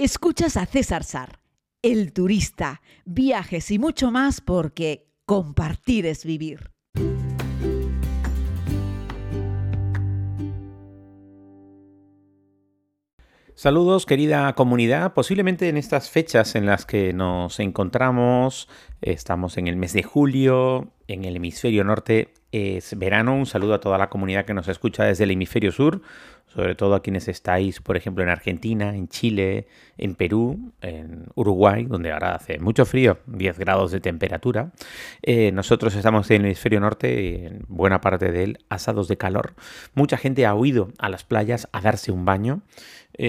Escuchas a César Sar, el turista, viajes y mucho más, porque compartir es vivir. Saludos, querida comunidad. Posiblemente en estas fechas en las que nos encontramos, estamos en el mes de julio, en el hemisferio norte es verano. Un saludo a toda la comunidad que nos escucha desde el hemisferio sur, sobre todo a quienes estáis, por ejemplo, en Argentina, en Chile, en Perú, en Uruguay, donde ahora hace mucho frío, 10 grados de temperatura. Nosotros estamos en el hemisferio norte y en buena parte de él asados de calor. Mucha gente ha huido a las playas a darse un baño. No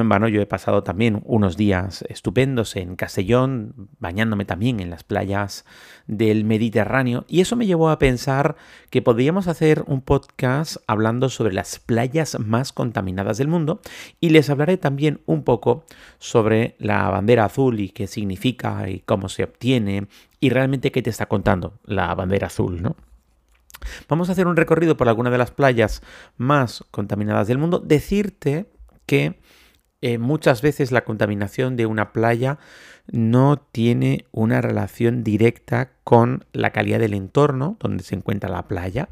en vano, yo he pasado también unos días estupendos en Castellón, bañándome también en las playas del Mediterráneo, y eso me llevó a pensar que podríamos hacer un podcast hablando sobre las playas más contaminadas del mundo, y les hablaré también un poco sobre la bandera azul y qué significa y cómo se obtiene y realmente qué te está contando la bandera azul, ¿no? Vamos a hacer un recorrido por alguna de las playas más contaminadas del mundo. Decirte que muchas veces la contaminación de una playa no tiene una relación directa con la calidad del entorno donde se encuentra la playa.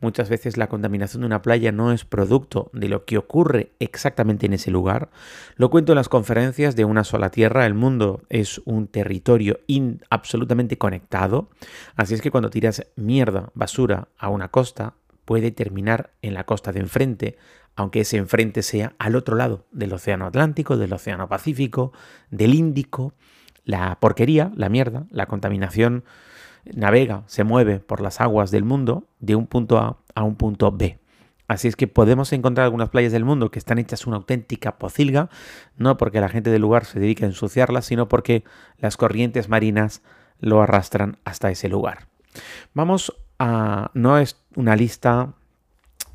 Muchas veces la contaminación de una playa no es producto de lo que ocurre exactamente en ese lugar. Lo cuento en las conferencias de Una sola tierra. El mundo es un territorio absolutamente conectado. Así es que cuando tiras mierda, basura a una costa, puede terminar en la costa de enfrente, aunque ese enfrente sea al otro lado del Océano Atlántico, del Océano Pacífico, del Índico. La porquería, la mierda, la contaminación navega, se mueve por las aguas del mundo de un punto A a un punto B. Así es que podemos encontrar algunas playas del mundo que están hechas una auténtica pocilga, no porque la gente del lugar se dedique a ensuciarlas, sino porque las corrientes marinas lo arrastran hasta ese lugar. Vamos a... No es una lista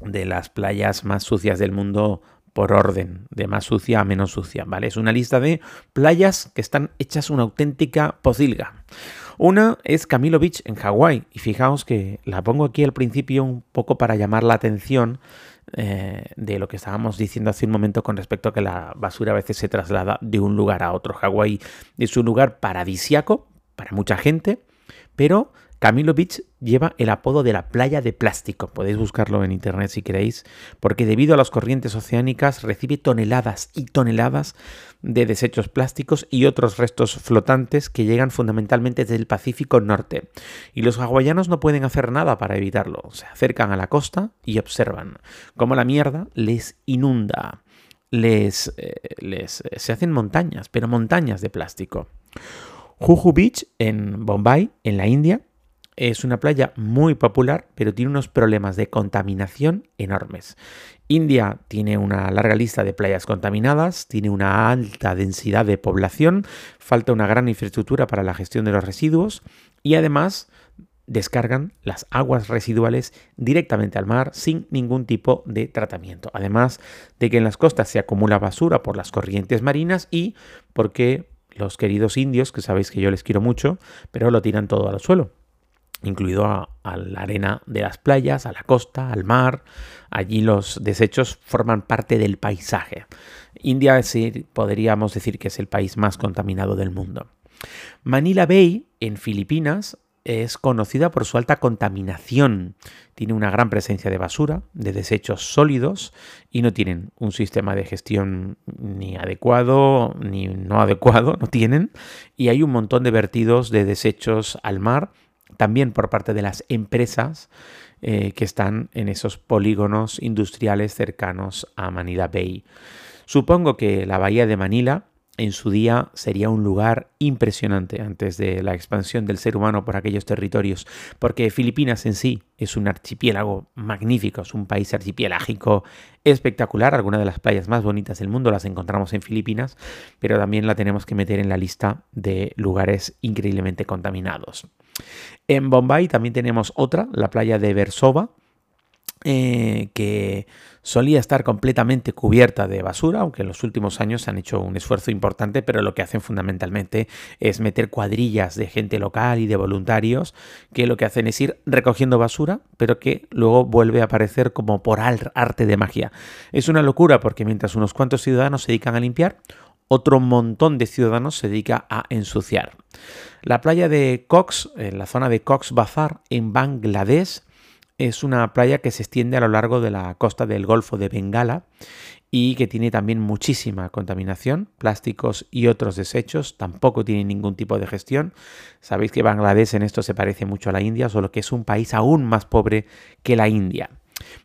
de las playas más sucias del mundo por orden, de más sucia a menos sucia, ¿vale? Es una lista de playas que están hechas una auténtica pocilga. Una es Camilo Beach en Hawái, y fijaos que la pongo aquí al principio un poco para llamar la atención de lo que estábamos diciendo hace un momento con respecto a que la basura a veces se traslada de un lugar a otro. Hawái es un lugar paradisiaco para mucha gente, pero Camilo Beach lleva el apodo de la playa de plástico. Podéis buscarlo en internet si queréis, porque debido a las corrientes oceánicas recibe toneladas y toneladas de desechos plásticos y otros restos flotantes que llegan fundamentalmente desde el Pacífico Norte. Y los hawaianos no pueden hacer nada para evitarlo. Se acercan a la costa y observan cómo la mierda les inunda. Se hacen montañas, pero montañas de plástico. Juhu Beach en Bombay, en la India. Es una playa muy popular, pero tiene unos problemas de contaminación enormes. India tiene una larga lista de playas contaminadas, tiene una alta densidad de población, falta una gran infraestructura para la gestión de los residuos y además descargan las aguas residuales directamente al mar sin ningún tipo de tratamiento. Además de que en las costas se acumula basura por las corrientes marinas y porque los queridos indios, que sabéis que yo les quiero mucho, pero lo tiran todo al suelo, incluido a la arena de las playas, a la costa, al mar. Allí los desechos forman parte del paisaje. India podríamos decir que es el país más contaminado del mundo. Manila Bay, en Filipinas, es conocida por su alta contaminación. Tiene una gran presencia de basura, de desechos sólidos, y no tienen un sistema de gestión ni adecuado ni no adecuado, no tienen. Y hay un montón de vertidos de desechos al mar, también por parte de las empresas que están en esos polígonos industriales cercanos a Manila Bay. Supongo que la bahía de Manila en su día sería un lugar impresionante antes de la expansión del ser humano por aquellos territorios, porque Filipinas en sí es un archipiélago magnífico, es un país archipiélagico espectacular. Algunas de las playas más bonitas del mundo las encontramos en Filipinas, pero también la tenemos que meter en la lista de lugares increíblemente contaminados. En Bombay también tenemos otra, la playa de Versova, que solía estar completamente cubierta de basura, aunque en los últimos años han hecho un esfuerzo importante, pero lo que hacen fundamentalmente es meter cuadrillas de gente local y de voluntarios que lo que hacen es ir recogiendo basura, pero que luego vuelve a aparecer como por arte de magia. Es una locura porque mientras unos cuantos ciudadanos se dedican a limpiar, otro montón de ciudadanos se dedica a ensuciar. La playa de Cox, en la zona de Cox Bazar, en Bangladesh, es una playa que se extiende a lo largo de la costa del Golfo de Bengala y que tiene también muchísima contaminación, plásticos y otros desechos. Tampoco tiene ningún tipo de gestión. Sabéis que Bangladesh en esto se parece mucho a la India, solo que es un país aún más pobre que la India.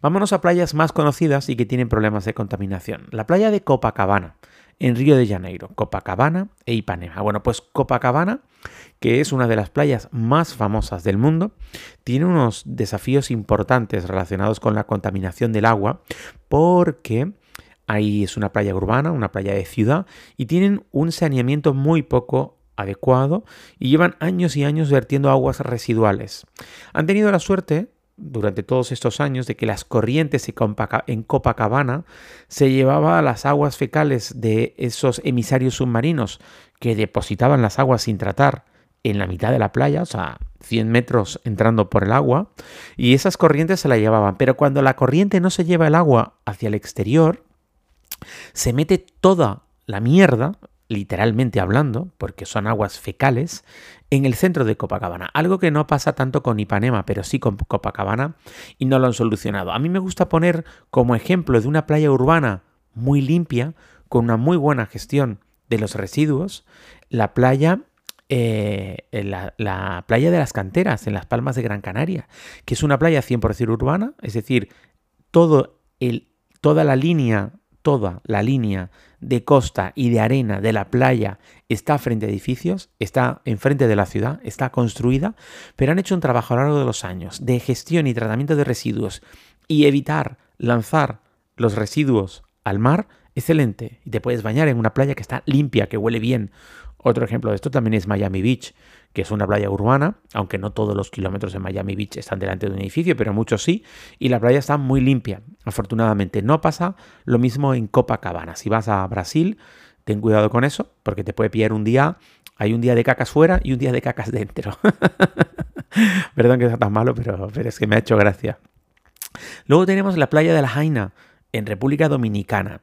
Vámonos a playas más conocidas y que tienen problemas de contaminación. La playa de Copacabana, en Río de Janeiro, Copacabana e Ipanema. Bueno, pues Copacabana, que es una de las playas más famosas del mundo, tiene unos desafíos importantes relacionados con la contaminación del agua, porque ahí es una playa urbana, una playa de ciudad, y tienen un saneamiento muy poco adecuado y llevan años y años vertiendo aguas residuales. Han tenido la suerte durante todos estos años de que las corrientes en Copacabana se llevaban las aguas fecales de esos emisarios submarinos que depositaban las aguas sin tratar en la mitad de la playa, o sea, 100 metros entrando por el agua, y esas corrientes se la llevaban. Pero cuando la corriente no se lleva el agua hacia el exterior, se mete toda la mierda, literalmente hablando, porque son aguas fecales, en el centro de Copacabana. Algo que no pasa tanto con Ipanema, pero sí con Copacabana, y no lo han solucionado. A mí me gusta poner como ejemplo de una playa urbana muy limpia, con una muy buena gestión de los residuos, la playa de las Canteras, en Las Palmas de Gran Canaria, que es una playa 100% urbana, es decir, toda la línea de costa y de arena de la playa está frente a edificios, está enfrente de la ciudad, está construida, pero han hecho un trabajo a lo largo de los años de gestión y tratamiento de residuos y evitar lanzar los residuos al mar. Excelente, y te puedes bañar en una playa que está limpia, que huele bien. Otro ejemplo de esto también es Miami Beach, que es una playa urbana, aunque no todos los kilómetros de Miami Beach están delante de un edificio, pero muchos sí, y la playa está muy limpia, afortunadamente. No pasa lo mismo en Copacabana. Si vas a Brasil, ten cuidado con eso, porque te puede pillar un día, hay un día de cacas fuera y un día de cacas dentro. Perdón que sea tan malo, pero es que me ha hecho gracia. Luego tenemos la playa de La Haina, en República Dominicana,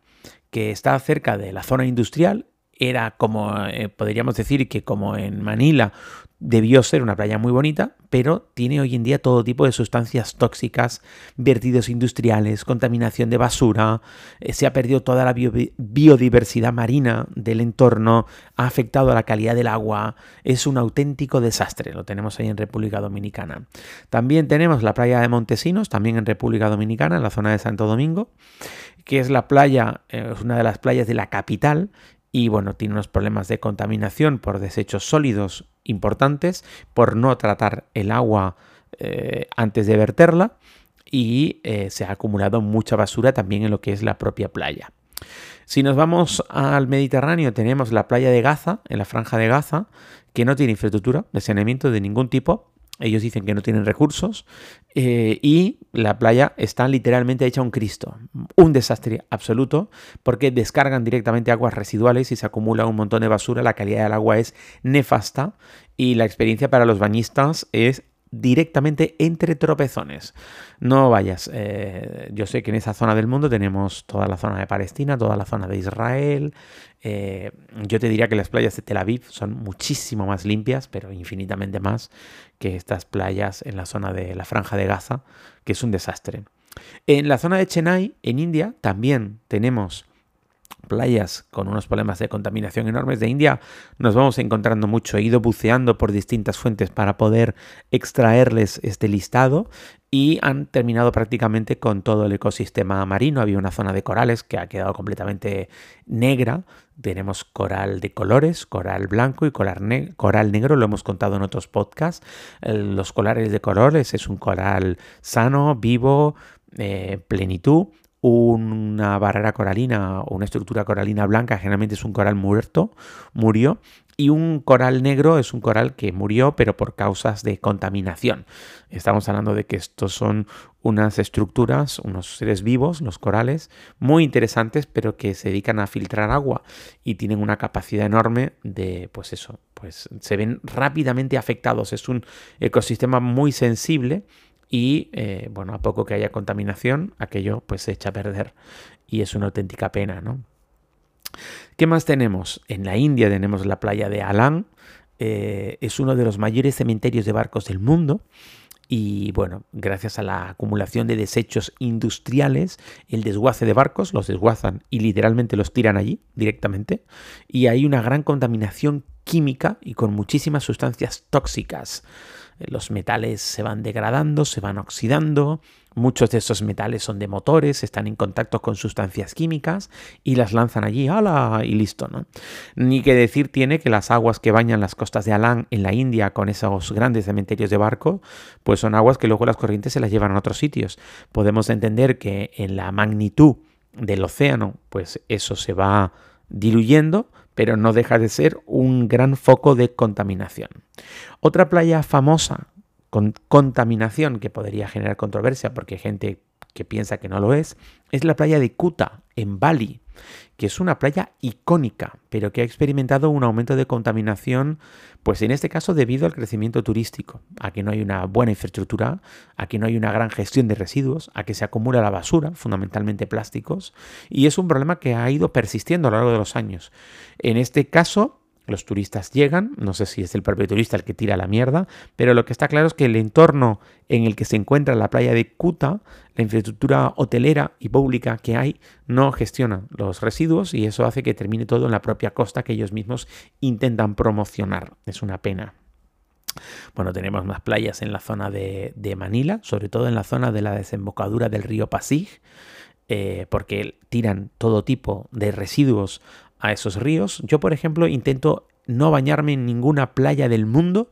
que está cerca de la zona industrial. Era como, podríamos decir que como en Manila, debió ser una playa muy bonita, pero tiene hoy en día todo tipo de sustancias tóxicas, vertidos industriales, contaminación de basura, se ha perdido toda la biodiversidad marina del entorno, ha afectado a la calidad del agua, es un auténtico desastre, lo tenemos ahí en República Dominicana. También tenemos la playa de Montesinos, también en República Dominicana, en la zona de Santo Domingo, que es la playa, es una de las playas de la capital. Y bueno, tiene unos problemas de contaminación por desechos sólidos importantes, por no tratar el agua antes de verterla, y se ha acumulado mucha basura también en lo que es la propia playa. Si nos vamos al Mediterráneo, tenemos la playa de Gaza, en la franja de Gaza, que no tiene infraestructura de saneamiento de ningún tipo. Ellos dicen que no tienen recursos, y la playa está literalmente hecha un Cristo. Un desastre absoluto, porque descargan directamente aguas residuales y se acumula un montón de basura. La calidad del agua es nefasta y la experiencia para los bañistas es directamente entre tropezones. No vayas. Yo sé que en esa zona del mundo tenemos toda la zona de Palestina, toda la zona de Israel. Yo te diría que las playas de Tel Aviv son muchísimo más limpias, pero infinitamente más que estas playas en la zona de la Franja de Gaza, que es un desastre. En la zona de Chennai, en India, también tenemos playas con unos problemas de contaminación enormes. De India nos vamos encontrando mucho. He ido buceando por distintas fuentes para poder extraerles este listado y han terminado prácticamente con todo el ecosistema marino. Había una zona de corales que ha quedado completamente negra. Tenemos coral de colores, coral blanco y coral negro, lo hemos contado en otros podcasts. Los corales de colores es un coral sano, vivo, plenitud. Una barrera coralina o una estructura coralina blanca generalmente es un coral murió, y un coral negro es un coral que murió pero por causas de contaminación. Estamos hablando de que estos son unas estructuras, unos seres vivos, los corales, muy interesantes, pero que se dedican a filtrar agua y tienen una capacidad enorme de, pues eso, pues se ven rápidamente afectados. Es un ecosistema muy sensible. Y bueno, a poco que haya contaminación, aquello pues se echa a perder y es una auténtica pena, ¿no? ¿Qué más tenemos? En la India tenemos la playa de Alang. Es uno de los mayores cementerios de barcos del mundo. Y bueno, gracias a la acumulación de desechos industriales, el desguace de barcos, los desguazan y literalmente los tiran allí directamente. Y hay una gran contaminación química y con muchísimas sustancias tóxicas. Los metales se van degradando, se van oxidando. Muchos de esos metales son de motores, están en contacto con sustancias químicas y las lanzan allí, ¡hala! Y listo, ¿no? Ni que decir tiene que las aguas que bañan las costas de Alang en la India con esos grandes cementerios de barco, pues son aguas que luego las corrientes se las llevan a otros sitios. Podemos entender que en la magnitud del océano, pues eso se va diluyendo, pero no deja de ser un gran foco de contaminación. Otra playa famosa con contaminación que podría generar controversia porque hay gente que piensa que no lo es la playa de Kuta, en Bali, que es una playa icónica, pero que ha experimentado un aumento de contaminación, pues en este caso debido al crecimiento turístico, a que no hay una buena infraestructura, a que no hay una gran gestión de residuos, a que se acumula la basura, fundamentalmente plásticos, y es un problema que ha ido persistiendo a lo largo de los años. En este caso, los turistas llegan, no sé si es el propio turista el que tira la mierda, pero lo que está claro es que el entorno en el que se encuentra la playa de Kuta, la infraestructura hotelera y pública que hay, no gestiona los residuos y eso hace que termine todo en la propia costa que ellos mismos intentan promocionar. Es una pena. Bueno, tenemos más playas en la zona de Manila, sobre todo en la zona de la desembocadura del río Pasig, porque tiran todo tipo de residuos a esos ríos. Yo, por ejemplo, intento no bañarme en ninguna playa del mundo,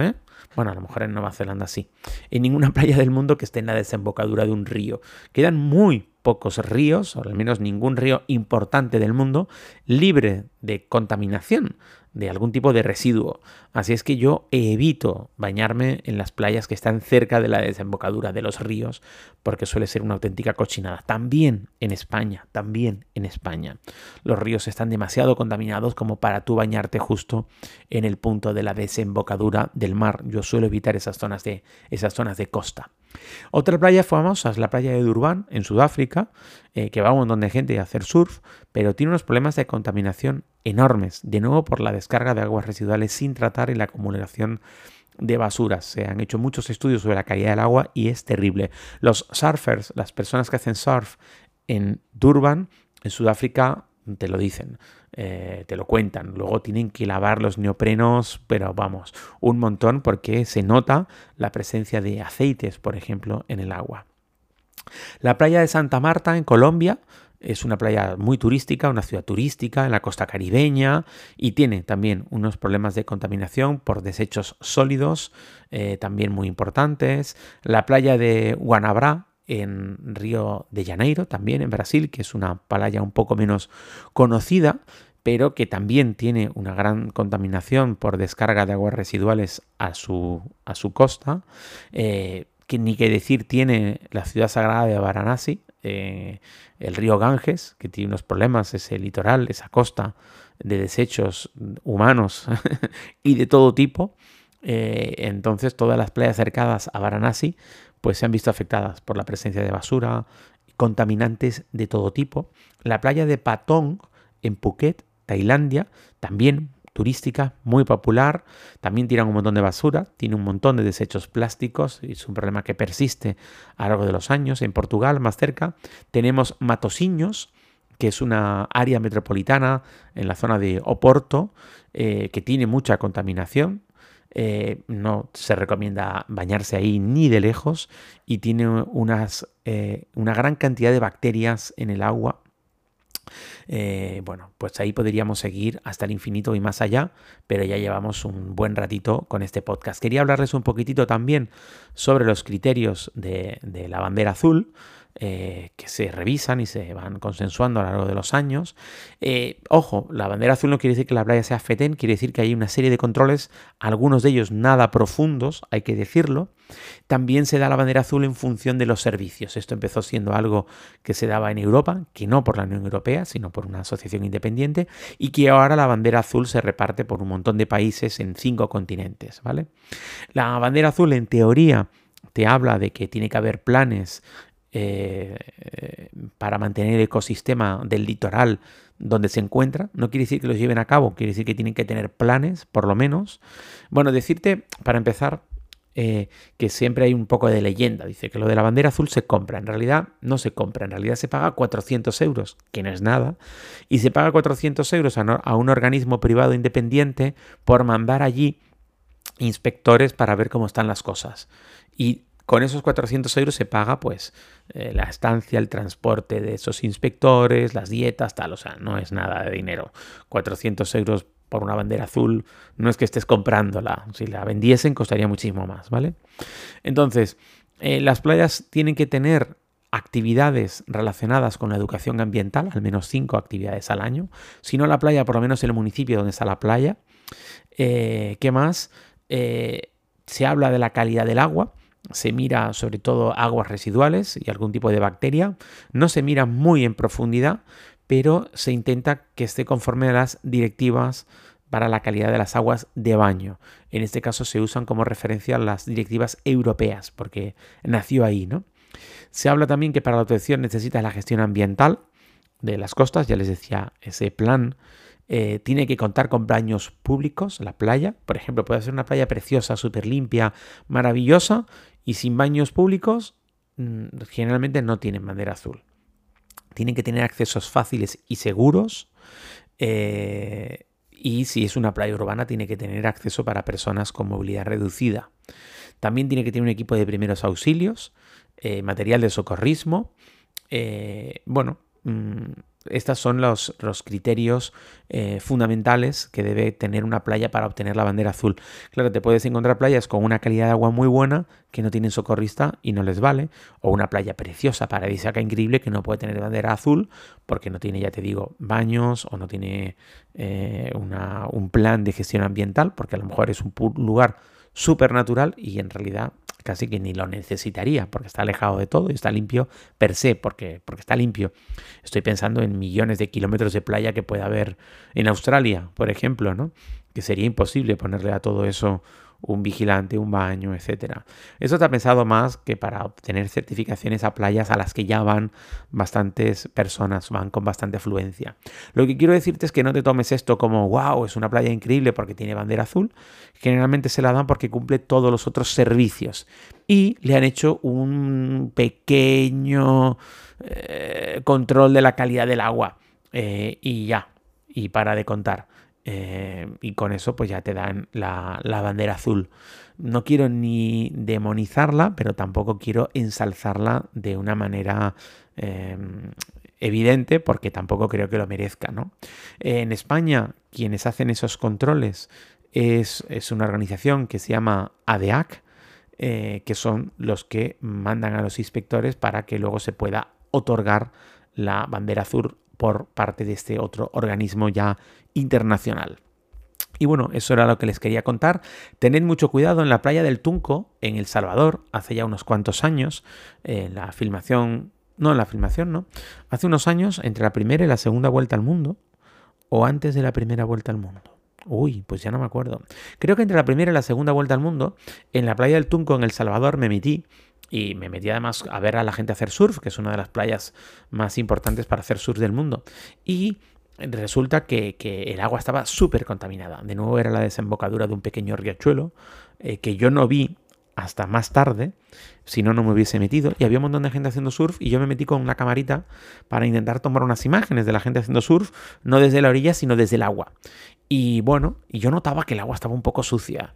¿eh? Bueno, a lo mejor en Nueva Zelanda sí, en ninguna playa del mundo que esté en la desembocadura de un río. Quedan muy pocos ríos, o al menos ningún río importante del mundo, libre de contaminación, de algún tipo de residuo. Así es que yo evito bañarme en las playas que están cerca de la desembocadura de los ríos, porque suele ser una auténtica cochinada. También en España. Los ríos están demasiado contaminados como para tú bañarte justo en el punto de la desembocadura del mar. Yo suelo evitar esas zonas de costa. Otra playa famosa es la playa de Durban, en Sudáfrica, que va a un montón de gente a hacer surf, pero tiene unos problemas de contaminación enormes, de nuevo por la descarga de aguas residuales sin tratar y la acumulación de basuras. Se han hecho muchos estudios sobre la calidad del agua y es terrible. Los surfers, las personas que hacen surf en Durban, en Sudáfrica, te lo dicen, te lo cuentan. Luego tienen que lavar los neoprenos, pero vamos, un montón, porque se nota la presencia de aceites, por ejemplo, en el agua. La playa de Santa Marta, en Colombia, es una playa muy turística, una ciudad turística en la costa caribeña y tiene también unos problemas de contaminación por desechos sólidos, también muy importantes. La playa de Guanabara, en Río de Janeiro, también en Brasil, que es una playa un poco menos conocida, pero que también tiene una gran contaminación por descarga de aguas residuales a su costa. Que ni que decir tiene la ciudad sagrada de Varanasi, el río Ganges, que tiene unos problemas, ese litoral, esa costa de desechos humanos y de todo tipo. Entonces todas las playas cercadas a Varanasi pues se han visto afectadas por la presencia de basura, contaminantes de todo tipo. La playa de Patong, en Phuket, Tailandia, también turística, muy popular, también tiran un montón de basura, tiene un montón de desechos plásticos y es un problema que persiste a lo largo de los años. En Portugal, más cerca, tenemos Matosinhos, que es una área metropolitana en la zona de Oporto, que tiene mucha contaminación. No se recomienda bañarse ahí ni de lejos y tiene una gran cantidad de bacterias en el agua. Bueno, pues ahí podríamos seguir hasta el infinito y más allá, pero ya llevamos un buen ratito con este podcast. Quería hablarles un poquitito también sobre los criterios de la bandera azul, que se revisan y se van consensuando a lo largo de los años. Ojo, la bandera azul no quiere decir que la playa sea fetén, quiere decir que hay una serie de controles, algunos de ellos nada profundos, hay que decirlo. También se da la bandera azul en función de los servicios. Esto empezó siendo algo que se daba en Europa, que no por la Unión Europea, sino por una asociación independiente, y que ahora la bandera azul se reparte por un montón de países en 5 continentes, ¿vale? La bandera azul, en teoría, te habla de que tiene que haber planes para mantener el ecosistema del litoral donde se encuentra. No quiere decir que los lleven a cabo, quiere decir que tienen que tener planes, por lo menos. Bueno, decirte, para empezar, que siempre hay un poco de leyenda. Dice que lo de la bandera azul se compra. En realidad no se compra, en realidad se paga 400 euros, que no es nada. Y se paga 400 euros a un organismo privado independiente por mandar allí inspectores para ver cómo están las cosas. Y con esos 400 euros se paga pues la estancia, el transporte de esos inspectores, las dietas, tal. O sea, no es nada de dinero. 400 euros por una bandera azul, no es que estés comprándola. Si la vendiesen costaría muchísimo más, ¿vale? Entonces, las playas tienen que tener actividades relacionadas con la educación ambiental, al menos 5 actividades al año. Si no la playa, por lo menos el municipio donde está la playa. ¿Qué más? Se habla de la calidad del agua. Se mira sobre todo aguas residuales y algún tipo de bacteria. No se mira muy en profundidad, pero se intenta que esté conforme a las directivas para la calidad de las aguas de baño. En este caso se usan como referencia las directivas europeas, porque nació ahí, ¿no? Se habla también que para la protección necesitas la gestión ambiental de las costas. Ya les decía, ese plan tiene que contar con baños públicos. La playa, por ejemplo, puede ser una playa preciosa, súper limpia, maravillosa, y sin baños públicos generalmente no tienen bandera azul. Tienen que tener accesos fáciles y seguros, y si es una playa urbana tiene que tener acceso para personas con movilidad reducida. También tiene que tener un equipo de primeros auxilios, material de socorrismo. Bueno, estos son los criterios fundamentales que debe tener una playa para obtener la bandera azul. Claro, te puedes encontrar playas con una calidad de agua muy buena que no tienen socorrista y no les vale, o una playa preciosa, paradisíaca, increíble, que no puede tener bandera azul porque no tiene, ya te digo, baños, o no tiene un plan de gestión ambiental, porque a lo mejor es un lugar súper natural y en realidad casi que ni lo necesitaría porque está alejado de todo y está limpio per se, porque está limpio. Estoy pensando en millones de kilómetros de playa que puede haber en Australia, por ejemplo, ¿no? Que sería imposible ponerle a todo eso un vigilante, un baño, etcétera. Eso está pensado más que para obtener certificaciones a playas a las que ya van bastantes personas, van con bastante afluencia. Lo que quiero decirte es que no te tomes esto como wow, es una playa increíble porque tiene bandera azul. Generalmente se la dan porque cumple todos los otros servicios y le han hecho un pequeño control de la calidad del agua y ya, y para de contar. Y con eso pues ya te dan la bandera azul. No quiero ni demonizarla, pero tampoco quiero ensalzarla de una manera evidente, porque tampoco creo que lo merezca, ¿no? En España quienes hacen esos controles es una organización que se llama ADEAC, que son los que mandan a los inspectores para que luego se pueda otorgar la bandera azul por parte de este otro organismo ya internacional. Y bueno, eso era lo que les quería contar. Tened mucho cuidado en la playa del Tunco, en El Salvador, hace ya unos cuantos años, hace unos años, entre la primera y la segunda vuelta al mundo, o antes de la primera vuelta al mundo. Uy, pues ya no me acuerdo. Creo que entre la primera y la segunda vuelta al mundo, en la playa del Tunco, en El Salvador, me metí además a ver a la gente hacer surf, que es una de las playas más importantes para hacer surf del mundo. Y resulta que el agua estaba súper contaminada. De nuevo era la desembocadura de un pequeño riachuelo que yo no vi hasta más tarde, si no, no me hubiese metido. Y había un montón de gente haciendo surf y yo me metí con una camarita para intentar tomar unas imágenes de la gente haciendo surf, no desde la orilla, sino desde el agua. Y bueno, yo notaba que el agua estaba un poco sucia.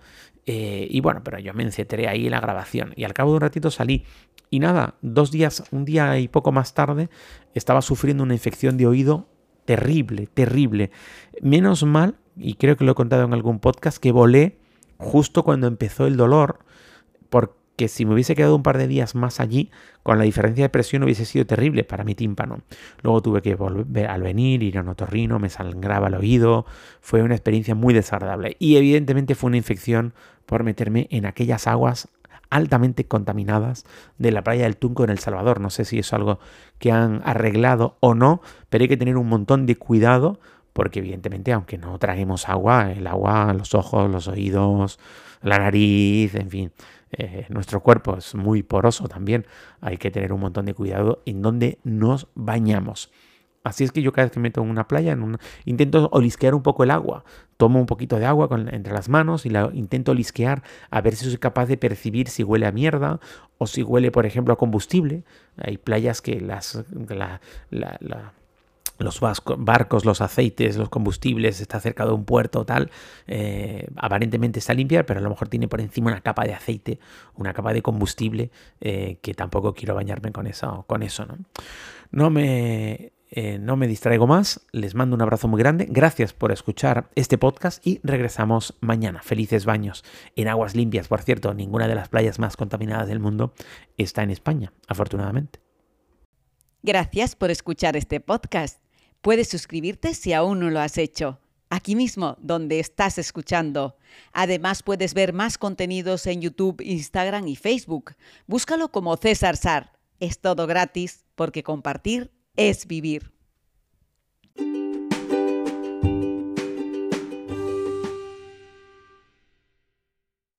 Y bueno, pero yo me encetré ahí en la grabación y al cabo de un ratito salí. Y nada, un día y poco más tarde, estaba sufriendo una infección de oído terrible, terrible. Menos mal, y creo que lo he contado en algún podcast, que volé justo cuando empezó el dolor, porque si me hubiese quedado un par de días más allí, con la diferencia de presión hubiese sido terrible para mi tímpano. Luego tuve que volver al venir, ir a un otorrino, me sangraba el oído. Fue una experiencia muy desagradable. Y evidentemente fue una infección por meterme en aquellas aguas altamente contaminadas de la playa del Tunco en El Salvador. No sé si es algo que han arreglado o no, pero hay que tener un montón de cuidado, porque evidentemente, aunque no traguemos agua, el agua, los ojos, los oídos, la nariz, en fin, nuestro cuerpo es muy poroso también. Hay que tener un montón de cuidado en donde nos bañamos. Así es que yo cada vez que meto en una playa, intento olisquear un poco el agua. Tomo un poquito de agua entre las manos y la intento olisquear a ver si soy capaz de percibir si huele a mierda o si huele, por ejemplo, a combustible. Hay playas que los barcos, los aceites, los combustibles, está cerca de un puerto tal, aparentemente está limpia, pero a lo mejor tiene por encima una capa de aceite, una capa de combustible, que tampoco quiero bañarme con eso, ¿no? No me distraigo más, les mando un abrazo muy grande, gracias por escuchar este podcast y regresamos mañana. Felices baños en aguas limpias. Por cierto, ninguna de las playas más contaminadas del mundo está en España, afortunadamente. Gracias por escuchar este podcast. Puedes suscribirte si aún no lo has hecho, aquí mismo donde estás escuchando. Además, puedes ver más contenidos en YouTube, Instagram y Facebook. Búscalo como César Sar. Es todo gratis porque compartir es vivir.